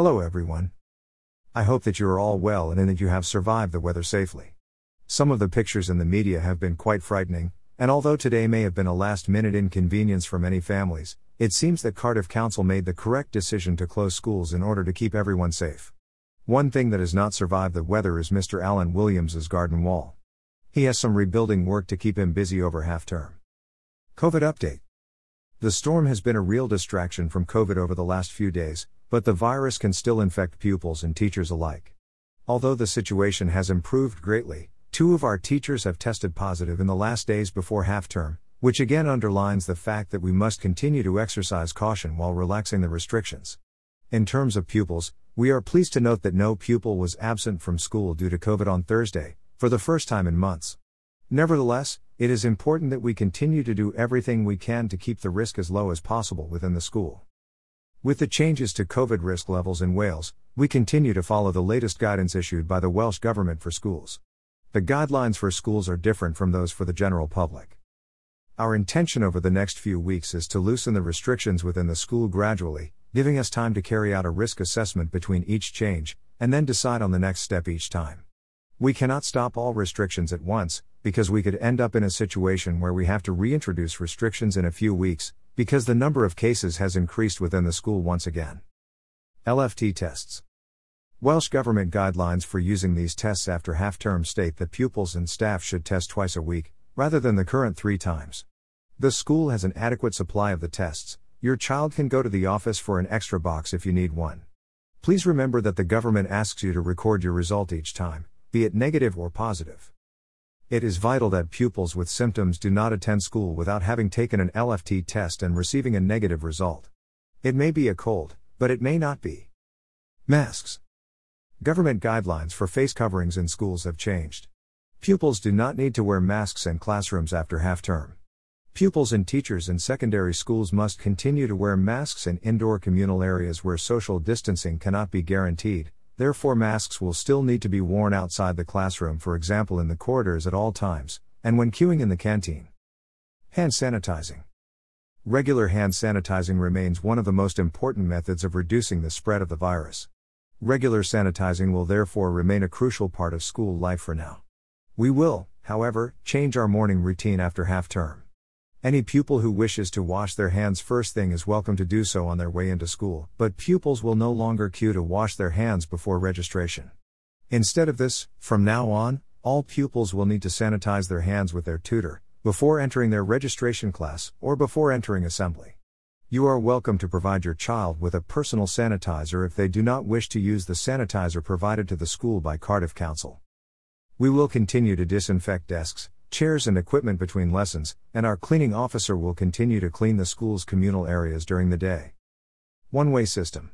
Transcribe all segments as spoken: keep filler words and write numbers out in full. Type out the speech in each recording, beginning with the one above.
Hello everyone. I hope that you are all well and in that you have survived the weather safely. Some of the pictures in the media have been quite frightening, and although today may have been a last-minute inconvenience for many families, it seems that Cardiff Council made the correct decision to close schools in order to keep everyone safe. One thing that has not survived the weather is Mister Alan Williams' garden wall. He has some rebuilding work to keep him busy over half-term. COVID update. The storm has been a real distraction from COVID over the last few days, but the virus can still infect pupils and teachers alike. Although the situation has improved greatly, two of our teachers have tested positive in the last days before half-term, which again underlines the fact that we must continue to exercise caution while relaxing the restrictions. In terms of pupils, we are pleased to note that no pupil was absent from school due to COVID on Thursday, for the first time in months. Nevertheless, it is important that we continue to do everything we can to keep the risk as low as possible within the school. With the changes to COVID risk levels in Wales, we continue to follow the latest guidance issued by the Welsh Government for schools. The guidelines for schools are different from those for the general public. Our intention over the next few weeks is to loosen the restrictions within the school gradually, giving us time to carry out a risk assessment between each change, and then decide on the next step each time. We cannot stop all restrictions at once, because we could end up in a situation where we have to reintroduce restrictions in a few weeks, because the number of cases has increased within the school once again. L F T tests. Welsh Government guidelines for using these tests after half-term state that pupils and staff should test twice a week, rather than the current three times. The school has an adequate supply of the tests. Your child can go to the office for an extra box if you need one. Please remember that the government asks you to record your result each time, be it negative or positive. It is vital that pupils with symptoms do not attend school without having taken an L F T test and receiving a negative result. It may be a cold, but it may not be. Masks. Government guidelines for face coverings in schools have changed. Pupils do not need to wear masks in classrooms after half-term. Pupils and teachers in secondary schools must continue to wear masks in indoor communal areas where social distancing cannot be guaranteed. Therefore, masks will still need to be worn outside the classroom, for example in the corridors at all times, and when queuing in the canteen. Hand sanitizing. Regular hand sanitizing remains one of the most important methods of reducing the spread of the virus. Regular sanitizing will therefore remain a crucial part of school life for now. We will, however, change our morning routine after half-term. Any pupil who wishes to wash their hands first thing is welcome to do so on their way into school, but pupils will no longer queue to wash their hands before registration. Instead of this, from now on, all pupils will need to sanitize their hands with their tutor, before entering their registration class, or before entering assembly. You are welcome to provide your child with a personal sanitizer if they do not wish to use the sanitizer provided to the school by Cardiff Council. We will continue to disinfect desks, chairs and equipment between lessons, and our cleaning officer will continue to clean the school's communal areas during the day. One-way system.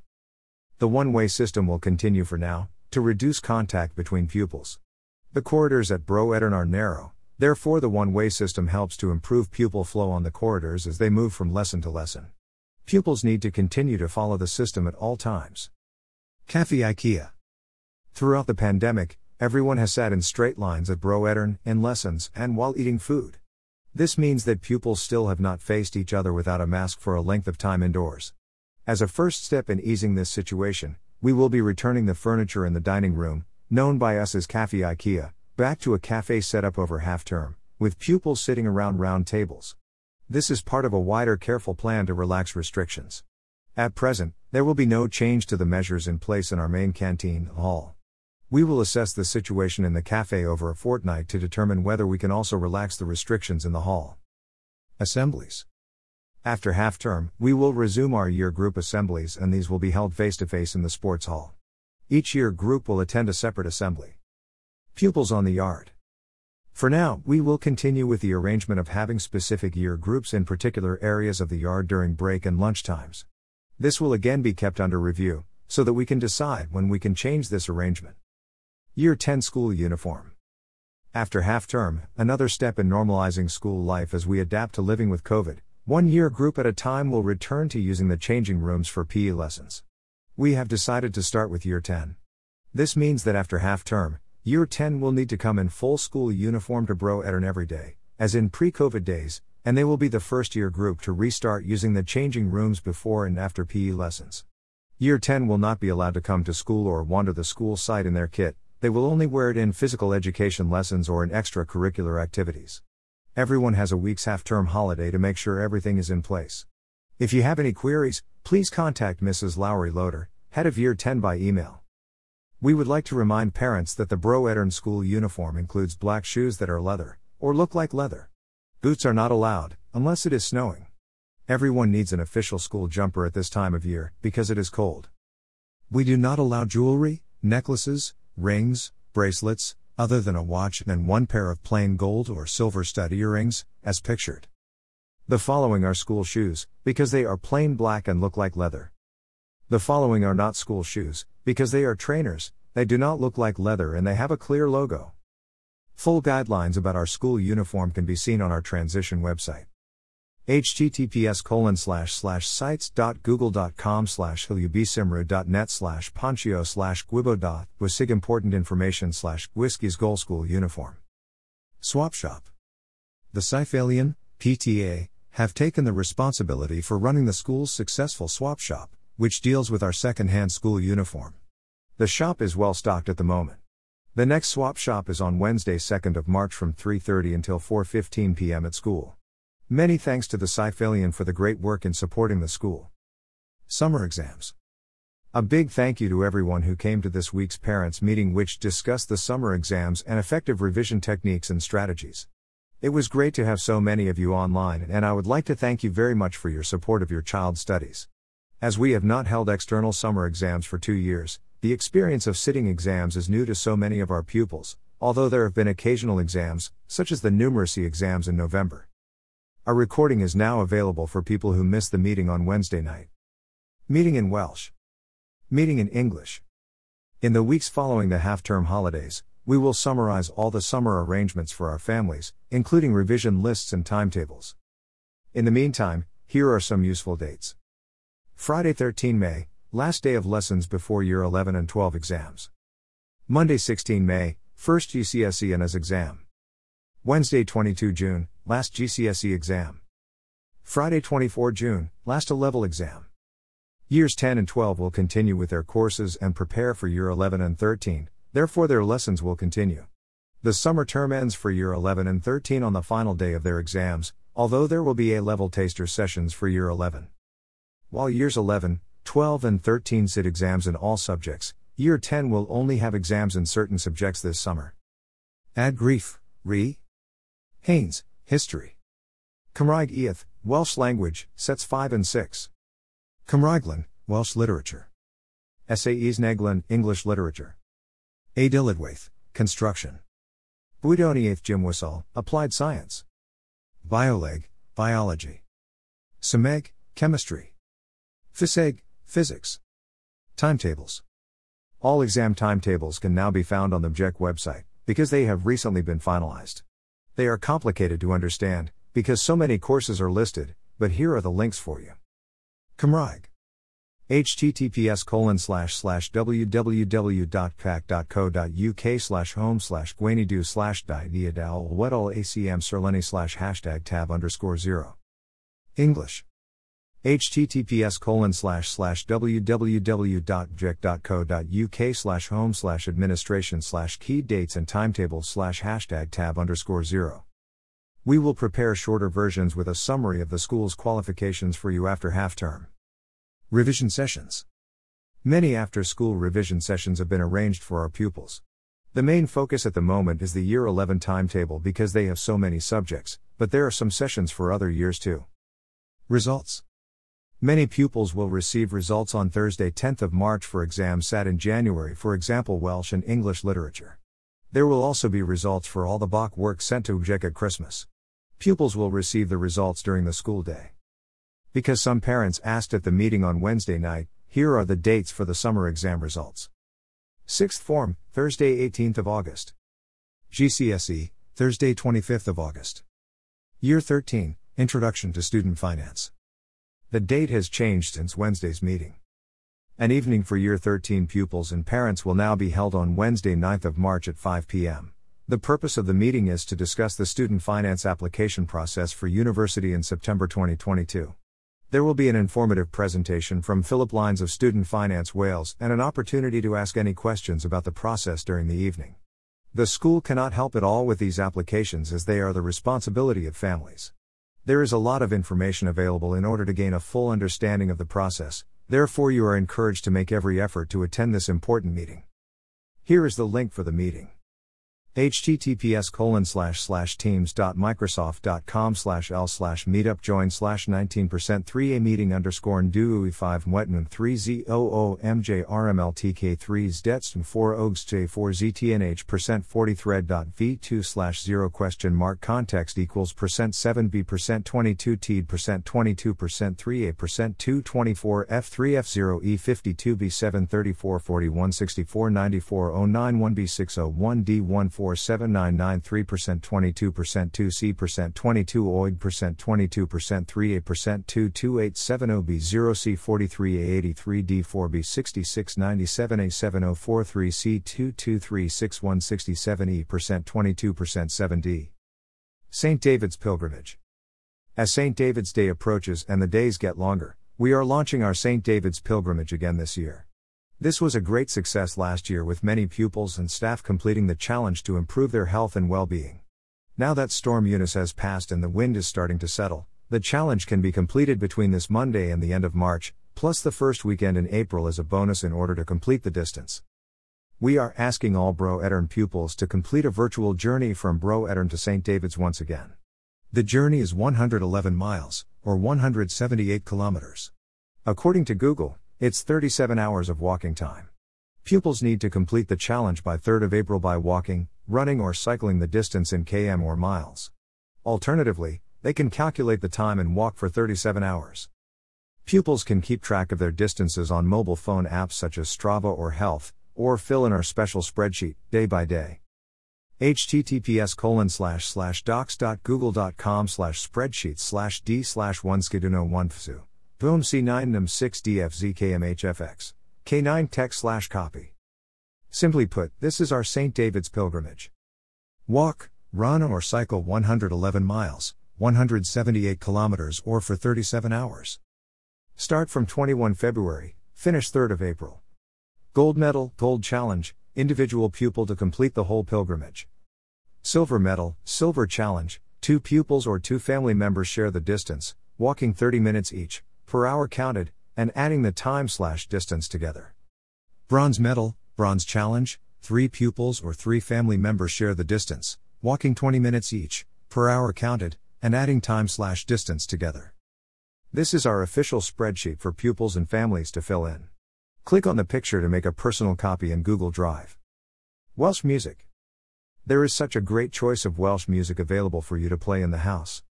The one-way system will continue for now, to reduce contact between pupils. The corridors at Bro Edern are narrow, therefore the one-way system helps to improve pupil flow on the corridors as they move from lesson to lesson. Pupils need to continue to follow the system at all times. Cafe Ikea. Throughout the pandemic, everyone has sat in straight lines at Bro Edern, in lessons, and while eating food. This means that pupils still have not faced each other without a mask for a length of time indoors. As a first step in easing this situation, we will be returning the furniture in the dining room, known by us as Cafe Ikea, back to a cafe setup over half-term, with pupils sitting around round tables. This is part of a wider careful plan to relax restrictions. At present, there will be no change to the measures in place in our main canteen hall. We will assess the situation in the cafe over a fortnight to determine whether we can also relax the restrictions in the hall. Assemblies. After half-term, we will resume our year group assemblies and these will be held face-to-face in the sports hall. Each year group will attend a separate assembly. Pupils on the yard. For now, we will continue with the arrangement of having specific year groups in particular areas of the yard during break and lunch times. This will again be kept under review, so that we can decide when we can change this arrangement. Year ten school uniform. After half-term, another step in normalizing school life as we adapt to living with COVID, one year group at a time will return to using the changing rooms for P E lessons. We have decided to start with year ten. This means that after half-term, year ten will need to come in full school uniform to Bro Edern every day, as in pre-COVID days, and they will be the first year group to restart using the changing rooms before and after P E lessons. Year ten will not be allowed to come to school or wander the school site in their kit, they will only wear it in physical education lessons or in extracurricular activities. Everyone has a week's half-term holiday to make sure everything is in place. If you have any queries, please contact Missus Lowry Loader, head of Year ten by email. We would like to remind parents that the Bro Edern school uniform includes black shoes that are leather, or look like leather. Boots are not allowed, unless it is snowing. Everyone needs an official school jumper at this time of year, because it is cold. We do not allow jewelry, necklaces, rings, bracelets, other than a watch and one pair of plain gold or silver stud earrings, as pictured. The following are school shoes, because they are plain black and look like leather. The following are not school shoes, because they are trainers, they do not look like leather and they have a clear logo. Full guidelines about our school uniform can be seen on our transition website. https colon slash slash sites dot google dot com slash hilubisimru dot net slash ponchio slash guibo dot wisig important information slash whiskey's goal school uniform. Swap Shop. The Cyphalian, P T A, have taken the responsibility for running the school's successful swap shop, which deals with our second-hand school uniform. The shop is well stocked at the moment. The next swap shop is on Wednesday second of March from three thirty until four fifteen p m at school. Many thanks to the Cyphalian for the great work in supporting the school. Summer exams. A big thank you to everyone who came to this week's parents' meeting, which discussed the summer exams and effective revision techniques and strategies. It was great to have so many of you online, and I would like to thank you very much for your support of your child's studies. As we have not held external summer exams for two years, the experience of sitting exams is new to so many of our pupils, although there have been occasional exams, such as the numeracy exams in November. Our recording is now available for people who missed the meeting on Wednesday night. Meeting in Welsh. Meeting in English. In the weeks following the half-term holidays, we will summarize all the summer arrangements for our families, including revision lists and timetables. In the meantime, here are some useful dates. Friday thirteen May, last day of lessons before Year eleven and twelve exams. Monday sixteen May, first G C S E and A's exam. Wednesday twenty-two June, last G C S E exam. Friday twenty-four June, last A-level exam. Years ten and twelve will continue with their courses and prepare for Year eleven and thirteen, therefore their lessons will continue. The summer term ends for Year eleven and thirteen on the final day of their exams, although there will be A-level taster sessions for Year eleven. While Years eleven, twelve and thirteen sit exams in all subjects, Year ten will only have exams in certain subjects this summer. Ad Grief, Re. Haynes, History. Cymraeg Iaith, Welsh Language, Sets five and six. Cymraeglen, Welsh Literature. S A Es Neglen, English Literature. Adilidwaith, Construction. Bwydoniaeth Gymwysol, Applied Science. Bioleg, Biology. Symeg, Chemistry. Physeg, Physics. Timetables. All exam timetables can now be found on the W J E C website, because they have recently been finalized. They are complicated to understand, because so many courses are listed, but here are the links for you. Cymraeg. https colon slash slash www.cac.co.uk slash home slash gwenidu slash diadiadal wedal acm serleni slash hashtag tab underscore zero. English. https colon slash slash www.jec.co.uk slash home slash administration slash key dates and timetables slash hashtag tab underscore zero. We will prepare shorter versions with a summary of the school's qualifications for you after half-term. Revision sessions. Many after-school revision sessions have been arranged for our pupils. The main focus at the moment is the Year eleven timetable because they have so many subjects, but there are some sessions for other years too. Results. Many pupils will receive results on Thursday tenth of March for exams sat in January, for example Welsh and English literature. There will also be results for all the B O C work sent to W J E C at Christmas. Pupils will receive the results during the school day. Because some parents asked at the meeting on Wednesday night, here are the dates for the summer exam results. sixth Form, Thursday eighteenth of August. G C S E, Thursday twenty-fifth of August. Year thirteen, Introduction to Student Finance. The date has changed since Wednesday's meeting. An evening for Year thirteen pupils and parents will now be held on Wednesday ninth of March at five p m The purpose of the meeting is to discuss the student finance application process for university in September twenty twenty-two. There will be an informative presentation from Philip Lines of Student Finance Wales and an opportunity to ask any questions about the process during the evening. The school cannot help at all with these applications as they are the responsibility of families. There is a lot of information available in order to gain a full understanding of the process, therefore you are encouraged to make every effort to attend this important meeting. Here is the link for the meeting. https colon slash slash teams dot microsoft dot com slash l slash meetup join slash nineteen percent three a meeting underscore ndui five wetman three z o o m j r m l t k three z detsm four ogs j four z t n h percent forty thread dot v two slash zero question mark context equals percent seven b percent twenty two t percent twenty two percent three a percent two twenty four f three f zero e fifty two b seven thirty four forty one sixty four ninety four o nine one b six o one d one four four seven nine nine three percent twenty-two percent two C percent twenty-two O I D percent twenty-two percent three A percent two two eight seven zero B zero C forty-three A eighty-three D four B sixty-six ninety-seven A seven oh four three C two two three six one sixty-seven E percent twenty-two percent seven D. Saint David's Pilgrimage. As Saint David's Day approaches and the days get longer, we are launching our Saint David's Pilgrimage again this year. This was a great success last year with many pupils and staff completing the challenge to improve their health and well-being. Now that Storm Eunice has passed and the wind is starting to settle, the challenge can be completed between this Monday and the end of March, plus the first weekend in April as a bonus in order to complete the distance. We are asking all Bro Edern pupils to complete a virtual journey from Bro Edern to Saint David's once again. The journey is one hundred eleven miles, or one hundred seventy-eight kilometers. According to Google, it's thirty-seven hours of walking time. Pupils need to complete the challenge by third of April by walking, running or cycling the distance in kilometers or miles. Alternatively, they can calculate the time and walk for thirty-seven hours. Pupils can keep track of their distances on mobile phone apps such as Strava or Health, or fill in our special spreadsheet, day by day. https colon slash slash docs dot google dot com slash spreadsheet slash d slash one skiduno one fzu. Boom C nine N M six D F Z K M H F X. K nine tech slash copy. Simply put, this is our Saint David's pilgrimage. Walk, run or cycle one hundred eleven miles, one hundred seventy-eight kilometers or for thirty-seven hours. Start from twenty-first of February, finish third of April. Gold medal, gold challenge, individual pupil to complete the whole pilgrimage. Silver medal, silver challenge, two pupils or two family members share the distance, walking thirty minutes each, per hour counted, and adding the time slash distance together. Bronze medal, bronze challenge, three pupils or three family members share the distance, walking twenty minutes each, per hour counted, and adding time slash distance together. This is our official spreadsheet for pupils and families to fill in. Click on the picture to make a personal copy in Google Drive. Welsh music. There is such a great choice of Welsh music available for you to play in the house.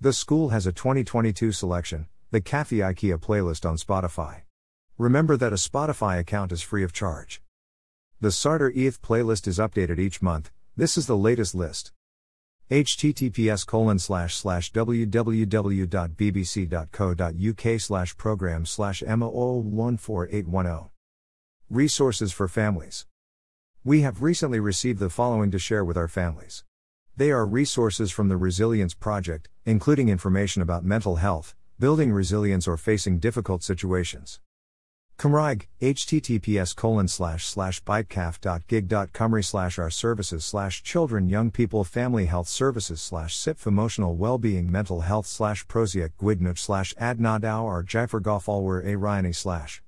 The school has a twenty twenty-two selection, the Cafe Ikea playlist on Spotify. Remember that a Spotify account is free of charge. The Sartor E T H playlist is updated each month, this is the latest list. https colon slash slash www.bbc.co.uk slash program slash M O one four eight one zero. Resources for families. We have recently received the following to share with our families. They are resources from the Resilience Project, including information about mental health, building resilience or facing difficult situations. Cymraeg, https colon slash slash bitecaf.gig.cymru slash our services slash children young people family health services slash S I P F emotional well-being mental health slash prosiec gwydnwch slash adnodau or jifergofalwer a ryani slash.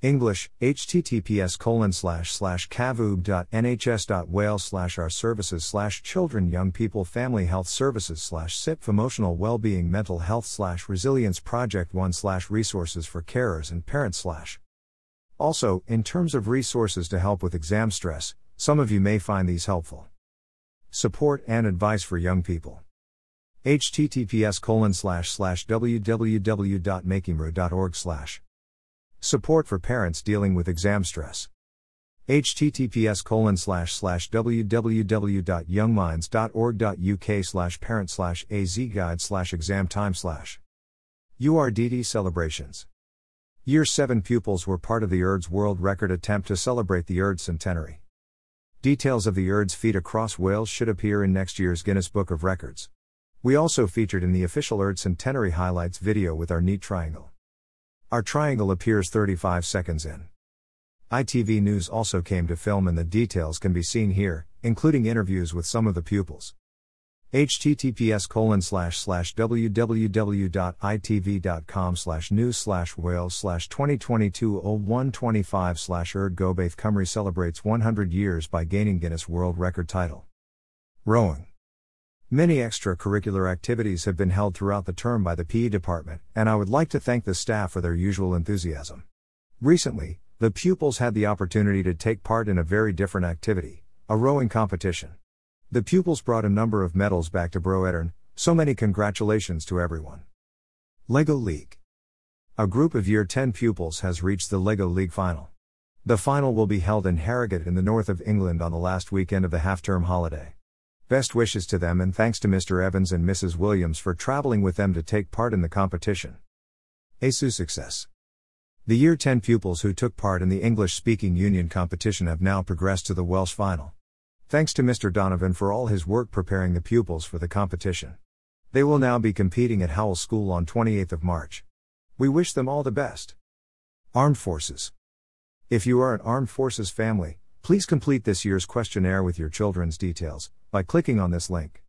English, https colon slash slash cavoob.nhs.wales slash our services slash children young people family health services slash S I P F emotional well-being mental health slash resilience project one slash resources for carers and parents slash. Also, in terms of resources to help with exam stress, some of you may find these helpful. Support and advice for young people. https colon slash slash www.makingro.org slash. Support for parents dealing with exam stress. https colon slash slash www.youngminds.org.uk slash parent slash az guide slash exam time slash. U R D D celebrations. Year seven pupils were part of the U R D D's world record attempt to celebrate the U R D D centenary. Details of the U R D D's feat across Wales should appear in next year's Guinness Book of Records. We also featured in the official E R D Centenary Highlights video with our neat triangle. Our triangle appears thirty-five seconds in. I T V News also came to film and the details can be seen here, including interviews with some of the pupils. h t t p s colon slash slash w w w dot i t v dot com slash news slash wales slash twenty twenty-two oh one twenty-five slash E R D Gobeith celebrates one hundred years by gaining Guinness World Record title. Rowing. Many extracurricular activities have been held throughout the term by the P E department, and I would like to thank the staff for their usual enthusiasm. Recently, the pupils had the opportunity to take part in a very different activity, a rowing competition. The pupils brought a number of medals back to Bro Edern, so many congratulations to everyone. LEGO League. A group of Year ten pupils has reached the LEGO League final. The final will be held in Harrogate in the north of England on the last weekend of the half-term holiday. Best wishes to them and thanks to Mister Evans and Missus Williams for travelling with them to take part in the competition. A S U Success. The Year ten pupils who took part in the English-speaking union competition have now progressed to the Welsh final. Thanks to Mister Donovan for all his work preparing the pupils for the competition. They will now be competing at Howell School on the twenty-eighth of March. We wish them all the best. Armed Forces. If you are an Armed Forces family, please complete this year's questionnaire with your children's details by clicking on this link.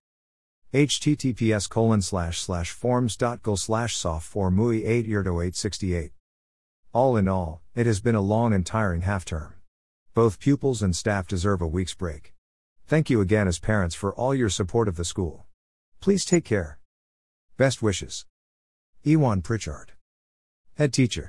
h t t p s colon slash slash forms dot gov slash soft four mui eight eight six eight. All in all, it has been a long and tiring half-term. Both pupils and staff deserve a week's break. Thank you again as parents for all your support of the school. Please take care. Best wishes. Iwan Pritchard. Head teacher.